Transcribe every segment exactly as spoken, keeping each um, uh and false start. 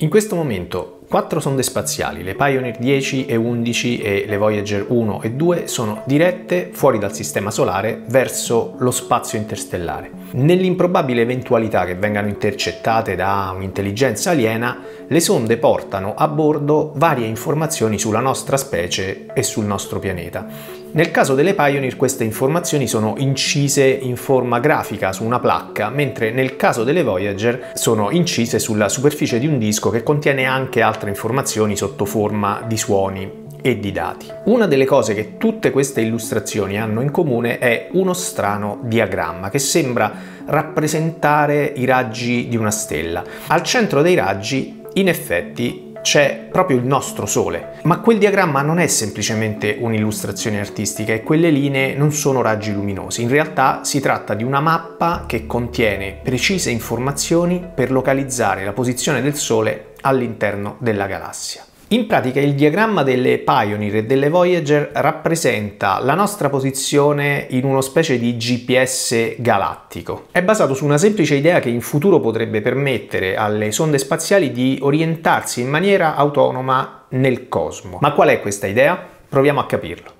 In questo momento quattro sonde spaziali, le Pioneer dieci e undici e le Voyager uno e due, sono dirette fuori dal Sistema Solare verso lo spazio interstellare. Nell'improbabile eventualità che vengano intercettate da un'intelligenza aliena, le sonde portano a bordo varie informazioni sulla nostra specie e sul nostro pianeta. Nel caso delle Pioneer queste informazioni sono incise in forma grafica su una placca, mentre nel caso delle Voyager sono incise sulla superficie di un disco che contiene anche altre informazioni sotto forma di suoni e di dati. Una delle cose che tutte queste illustrazioni hanno in comune è uno strano diagramma che sembra rappresentare i raggi di una stella. Al centro dei raggi, in effetti, c'è proprio il nostro Sole, ma quel diagramma non è semplicemente un'illustrazione artistica e quelle linee non sono raggi luminosi. In realtà si tratta di una mappa che contiene precise informazioni per localizzare la posizione del Sole all'interno della galassia. In pratica il diagramma delle Pioneer e delle Voyager rappresenta la nostra posizione in una specie di G P S galattico. È basato su una semplice idea che in futuro potrebbe permettere alle sonde spaziali di orientarsi in maniera autonoma nel cosmo. Ma qual è questa idea? Proviamo a capirlo.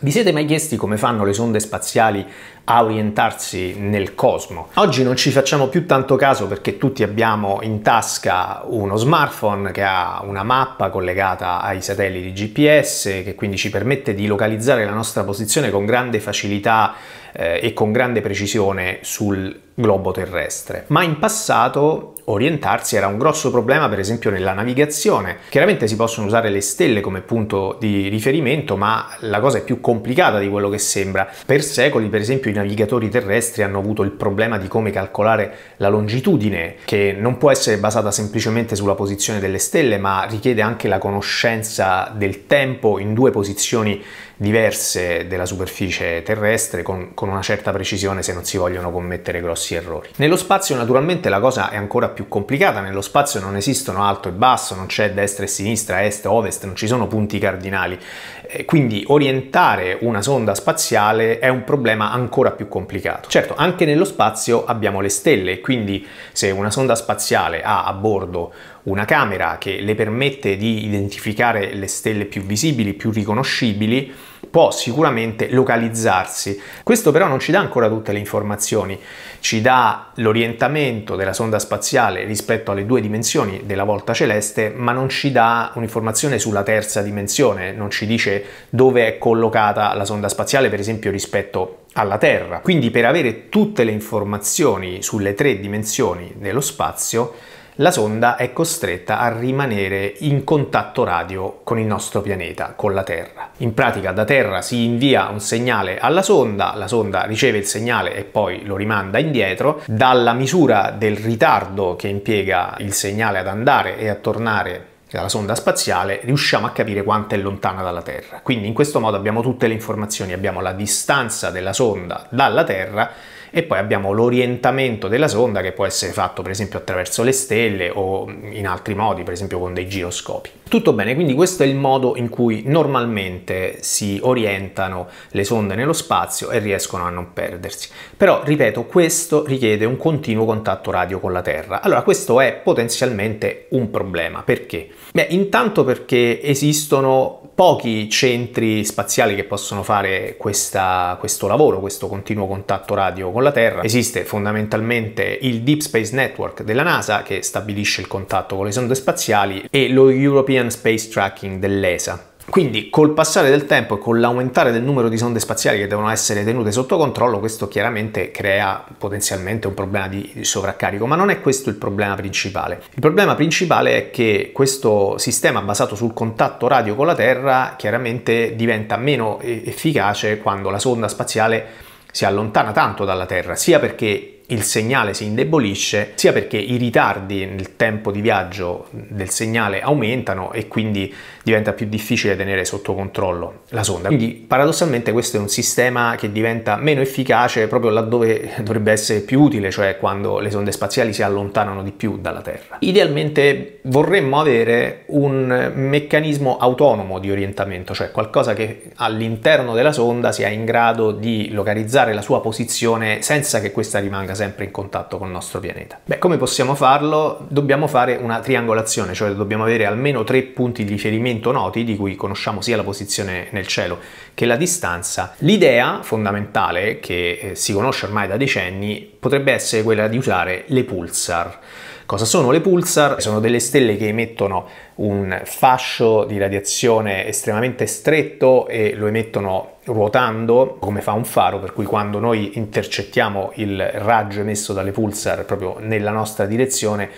Vi siete mai chiesti come fanno le sonde spaziali a orientarsi nel cosmo? Oggi non ci facciamo più tanto caso perché tutti abbiamo in tasca uno smartphone che ha una mappa collegata ai satelliti G P S, che quindi ci permette di localizzare la nostra posizione con grande facilità eh, e con grande precisione sul globo terrestre. Ma in passato orientarsi era un grosso problema, per esempio nella navigazione. Chiaramente si possono usare le stelle come punto di riferimento, ma la cosa è più complicata di quello che sembra. Per secoli, per esempio, i navigatori terrestri hanno avuto il problema di come calcolare la longitudine, che non può essere basata semplicemente sulla posizione delle stelle, ma richiede anche la conoscenza del tempo in due posizioni diverse della superficie terrestre con, con una certa precisione, se non si vogliono commettere grossi errori. Nello spazio naturalmente la cosa è ancora più complicata. Nello spazio non esistono alto e basso, non c'è destra e sinistra, est e ovest, non ci sono punti cardinali, eh, quindi orientare una sonda spaziale è un problema ancora più complicato. Certo, anche nello spazio abbiamo le stelle, quindi se una sonda spaziale ha a bordo una camera che le permette di identificare le stelle più visibili, più riconoscibili, può sicuramente localizzarsi. Questo però non ci dà ancora tutte le informazioni, ci dà l'orientamento della sonda spaziale rispetto alle due dimensioni della volta celeste, ma non ci dà un'informazione sulla terza dimensione, non ci dice dove è collocata la sonda spaziale, per esempio, rispetto alla Terra. Quindi per avere tutte le informazioni sulle tre dimensioni dello spazio, la sonda è costretta a rimanere in contatto radio con il nostro pianeta, con la Terra. In pratica da Terra si invia un segnale alla sonda, la sonda riceve il segnale e poi lo rimanda indietro. Dalla misura del ritardo che impiega il segnale ad andare e a tornare dalla sonda spaziale riusciamo a capire quanto è lontana dalla Terra. Quindi in questo modo abbiamo tutte le informazioni, abbiamo la distanza della sonda dalla Terra e poi abbiamo l'orientamento della sonda, che può essere fatto per esempio attraverso le stelle o in altri modi, per esempio con dei giroscopi. Tutto bene, quindi questo è il modo in cui normalmente si orientano le sonde nello spazio e riescono a non perdersi. Però, ripeto, questo richiede un continuo contatto radio con la Terra. Allora, questo è potenzialmente un problema. Perché? Beh, intanto perché esistono pochi centri spaziali che possono fare questa, questo lavoro, questo continuo contatto radio con la Terra. Esiste fondamentalmente il Deep Space Network della NASA, che stabilisce il contatto con le sonde spaziali, e lo European Space Tracking dell'E S A. Quindi col passare del tempo e con l'aumentare del numero di sonde spaziali che devono essere tenute sotto controllo, questo chiaramente crea potenzialmente un problema di sovraccarico, ma non è questo il problema principale. Il problema principale è che questo sistema basato sul contatto radio con la Terra chiaramente diventa meno efficace quando la sonda spaziale si allontana tanto dalla Terra, sia perché il segnale si indebolisce, sia perché i ritardi nel tempo di viaggio del segnale aumentano e quindi diventa più difficile tenere sotto controllo la sonda. Quindi paradossalmente questo è un sistema che diventa meno efficace proprio laddove dovrebbe essere più utile, cioè quando le sonde spaziali si allontanano di più dalla Terra. Idealmente vorremmo avere un meccanismo autonomo di orientamento, cioè qualcosa che all'interno della sonda sia in grado di localizzare la sua posizione senza che questa rimanga sempre in contatto col nostro pianeta. Beh, come possiamo farlo? Dobbiamo fare una triangolazione, cioè dobbiamo avere almeno tre punti di riferimento noti di cui conosciamo sia la posizione nel cielo che la distanza. L'idea fondamentale, che si conosce ormai da decenni, potrebbe essere quella di usare le pulsar. Cosa sono le pulsar? Sono delle stelle che emettono un fascio di radiazione estremamente stretto e lo emettono ruotando, come fa un faro, per cui quando noi intercettiamo il raggio emesso dalle pulsar proprio nella nostra direzione,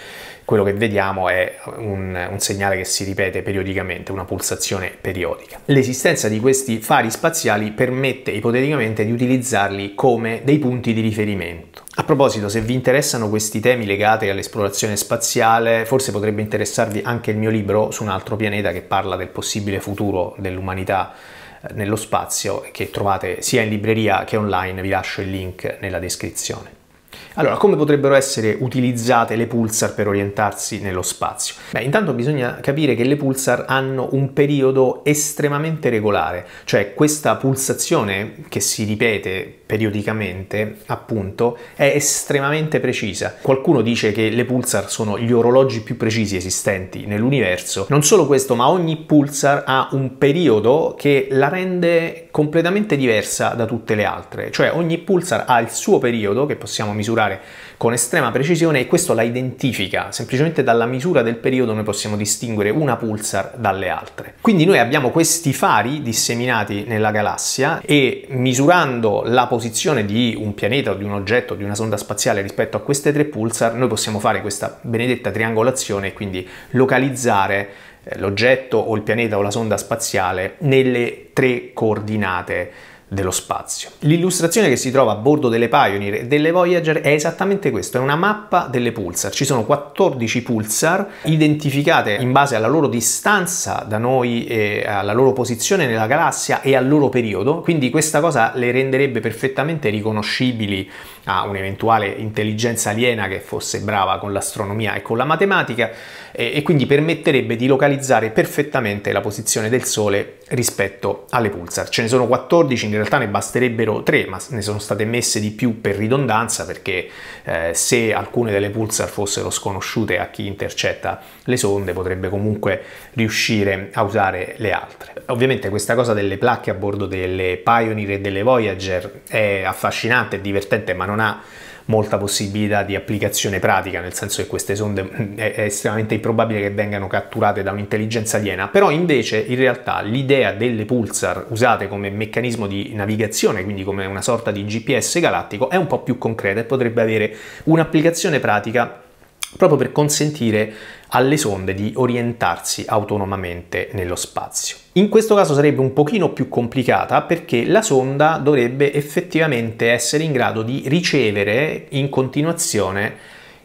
quello che vediamo è un, un segnale che si ripete periodicamente, una pulsazione periodica. L'esistenza di questi fari spaziali permette ipoteticamente di utilizzarli come dei punti di riferimento. A proposito, se vi interessano questi temi legati all'esplorazione spaziale, forse potrebbe interessarvi anche il mio libro su un altro pianeta, che parla del possibile futuro dell'umanità nello spazio, che trovate sia in libreria che online. Vi lascio il link nella descrizione. Allora, come potrebbero essere utilizzate le pulsar per orientarsi nello spazio? Beh, intanto bisogna capire che le pulsar hanno un periodo estremamente regolare, cioè questa pulsazione che si ripete periodicamente, appunto, è estremamente precisa. Qualcuno dice che le pulsar sono gli orologi più precisi esistenti nell'universo. Non solo questo, ma ogni pulsar ha un periodo che la rende completamente diversa da tutte le altre, cioè ogni pulsar ha il suo periodo che possiamo misurare con estrema precisione e questo la identifica. Semplicemente dalla misura del periodo noi possiamo distinguere una pulsar dalle altre. Quindi noi abbiamo questi fari disseminati nella galassia e, misurando la posizione posizione di un pianeta o di un oggetto, di una sonda spaziale rispetto a queste tre pulsar, noi possiamo fare questa benedetta triangolazione e quindi localizzare l'oggetto o il pianeta o la sonda spaziale nelle tre coordinate dello spazio. L'illustrazione che si trova a bordo delle Pioneer e delle Voyager è esattamente questo, è una mappa delle pulsar. Ci sono quattordici pulsar identificate in base alla loro distanza da noi, e alla loro posizione nella galassia e al loro periodo, quindi questa cosa le renderebbe perfettamente riconoscibili a un'eventuale intelligenza aliena che fosse brava con l'astronomia e con la matematica, e, e quindi permetterebbe di localizzare perfettamente la posizione del Sole rispetto alle pulsar. Ce ne sono quattordici, in realtà ne basterebbero tre, ma ne sono state messe di più per ridondanza, perché eh, se alcune delle pulsar fossero sconosciute a chi intercetta le sonde, potrebbe comunque riuscire a usare le altre. Ovviamente questa cosa delle placche a bordo delle Pioneer e delle Voyager è affascinante e divertente, ma non ha molta possibilità di applicazione pratica, nel senso che queste sonde è estremamente improbabile che vengano catturate da un'intelligenza aliena. Però invece in realtà l'idea delle pulsar usate come meccanismo di navigazione, quindi come una sorta di G P S galattico, è un po' più concreta e potrebbe avere un'applicazione pratica proprio per consentire alle sonde di orientarsi autonomamente nello spazio. In questo caso sarebbe un pochino più complicata, perché la sonda dovrebbe effettivamente essere in grado di ricevere in continuazione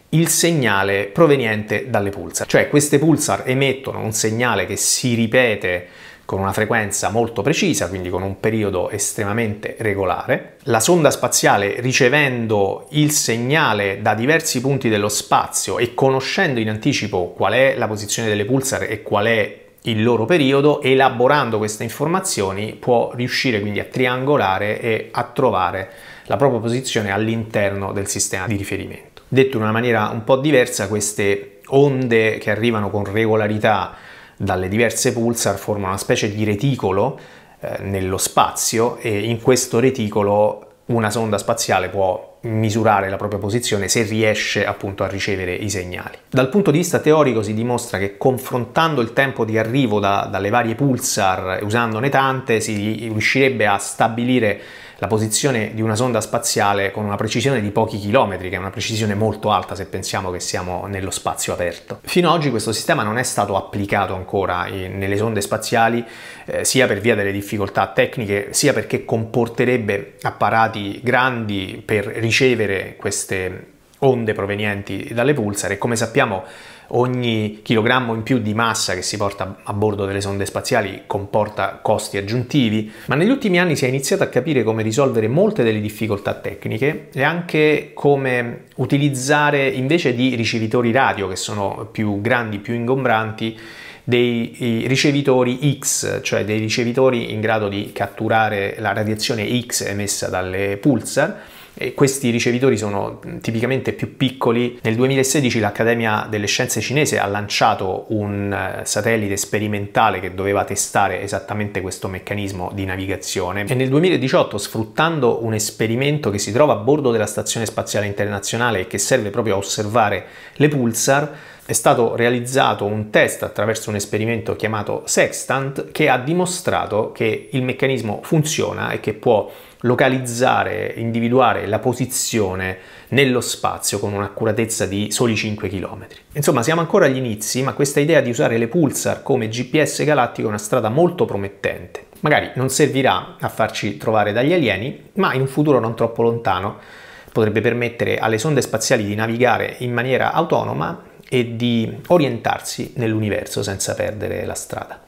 il segnale proveniente dalle pulsar, cioè queste pulsar emettono un segnale che si ripete con una frequenza molto precisa, quindi con un periodo estremamente regolare. La sonda spaziale, ricevendo il segnale da diversi punti dello spazio e conoscendo in anticipo qual è la posizione delle pulsar e qual è il loro periodo, elaborando queste informazioni può riuscire quindi a triangolare e a trovare la propria posizione all'interno del sistema di riferimento. Detto in una maniera un po' diversa, queste onde che arrivano con regolarità dalle diverse pulsar formano una specie di reticolo eh, nello spazio, e in questo reticolo una sonda spaziale può misurare la propria posizione se riesce appunto a ricevere i segnali. Dal punto di vista teorico si dimostra che confrontando il tempo di arrivo da, dalle varie pulsar, usandone tante, si riuscirebbe a stabilire la posizione di una sonda spaziale con una precisione di pochi chilometri, che è una precisione molto alta se pensiamo che siamo nello spazio aperto. Fino ad oggi questo sistema non è stato applicato ancora in, nelle sonde spaziali, eh, sia per via delle difficoltà tecniche, sia perché comporterebbe apparati grandi per ricevere queste onde provenienti dalle pulsar, e come sappiamo ogni chilogrammo in più di massa che si porta a bordo delle sonde spaziali comporta costi aggiuntivi, ma negli ultimi anni si è iniziato a capire come risolvere molte delle difficoltà tecniche e anche come utilizzare, invece di ricevitori radio che sono più grandi, più ingombranti, dei ricevitori X, cioè dei ricevitori in grado di catturare la radiazione X emessa dalle pulsar. E questi ricevitori sono tipicamente più piccoli. Nel duemilasedici l'Accademia delle Scienze cinese ha lanciato un satellite sperimentale che doveva testare esattamente questo meccanismo di navigazione, e nel duemiladiciotto, sfruttando un esperimento che si trova a bordo della Stazione Spaziale Internazionale e che serve proprio a osservare le pulsar, è stato realizzato un test attraverso un esperimento chiamato Sextant, che ha dimostrato che il meccanismo funziona e che può localizzare, individuare la posizione nello spazio con un'accuratezza di soli cinque chilometri. Insomma, siamo ancora agli inizi, ma questa idea di usare le pulsar come G P S galattico è una strada molto promettente. Magari non servirà a farci trovare dagli alieni, ma in un futuro non troppo lontano potrebbe permettere alle sonde spaziali di navigare in maniera autonoma e di orientarsi nell'universo senza perdere la strada.